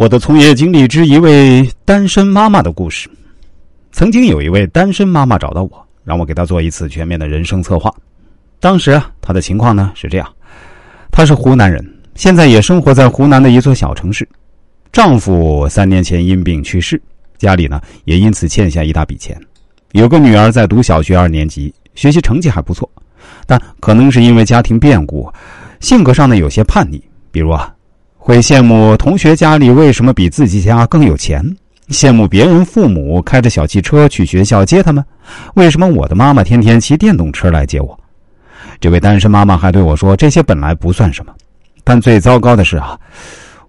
我的从业经历之一位单身妈妈的故事。曾经有一位单身妈妈找到我，让我给她做一次全面的人生策划。当时啊，她的情况呢是这样：她是湖南人，现在也生活在湖南的一座小城市。丈夫3年前因病去世，家里呢也因此欠下一大笔钱。有个女儿在读小学2年级，学习成绩还不错，但可能是因为家庭变故，性格上呢有些叛逆，比如啊，会羡慕同学家里为什么比自己家更有钱，羡慕别人父母开着小汽车去学校接他们，为什么我的妈妈天天骑电动车来接我？这位单身妈妈还对我说，这些本来不算什么，但最糟糕的是啊，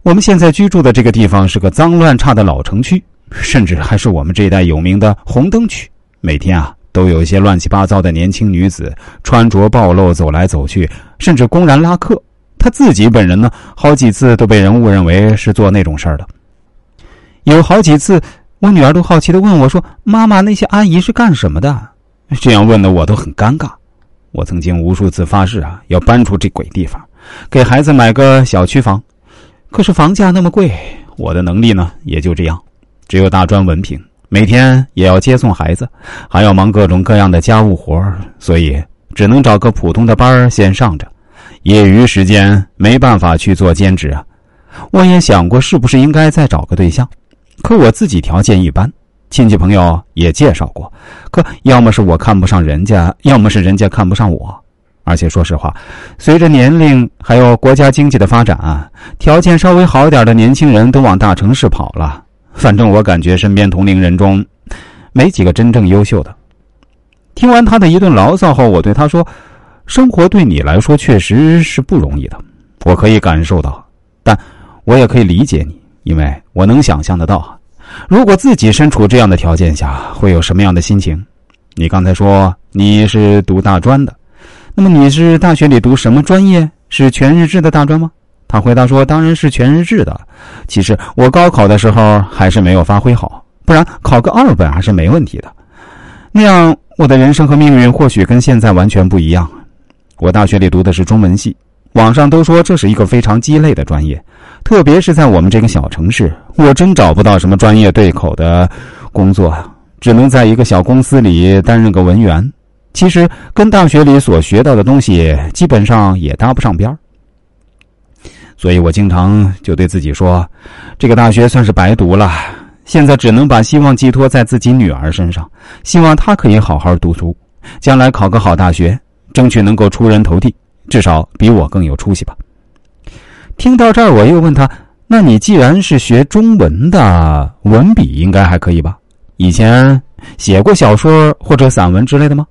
我们现在居住的这个地方是个脏乱差的老城区，甚至还是我们这一带有名的红灯区。每天啊，都有一些乱七八糟的年轻女子穿着暴露走来走去，甚至公然拉客。她自己本人呢，好几次都被人误认为是做那种事儿的。有好几次我女儿都好奇地问我说，妈妈，那些阿姨是干什么的？这样问的我都很尴尬。我曾经无数次发誓啊，要搬出这鬼地方，给孩子买个小区房。可是房价那么贵，我的能力呢也就这样，只有大专文凭，每天也要接送孩子，还要忙各种各样的家务活，所以只能找个普通的班先上着，业余时间没办法去做兼职啊。我也想过是不是应该再找个对象，可我自己条件一般，亲戚朋友也介绍过，可要么是我看不上人家，要么是人家看不上我。而且说实话，随着年龄还有国家经济的发展啊，条件稍微好一点的年轻人都往大城市跑了。反正我感觉身边同龄人中没几个真正优秀的。听完他的一顿牢骚后，我对他说，生活对你来说确实是不容易的，我可以感受到，但我也可以理解你，因为我能想象得到，如果自己身处这样的条件下会有什么样的心情。你刚才说你是读大专的，那么你是大学里读什么专业？是全日制的大专吗？他回答说，当然是全日制的，其实我高考的时候还是没有发挥好，不然考个2本还是没问题的，那样我的人生和命运或许跟现在完全不一样。我大学里读的是中文系，网上都说这是一个非常鸡肋的专业，特别是在我们这个小城市，我真找不到什么专业对口的工作，只能在一个小公司里担任个文员，其实跟大学里所学到的东西基本上也搭不上边。所以我经常就对自己说，这个大学算是白读了，现在只能把希望寄托在自己女儿身上，希望她可以好好读书，将来考个好大学，争取能够出人头地，至少比我更有出息吧。听到这儿我又问他，那你既然是学中文的，文笔应该还可以吧？以前写过小说或者散文之类的吗？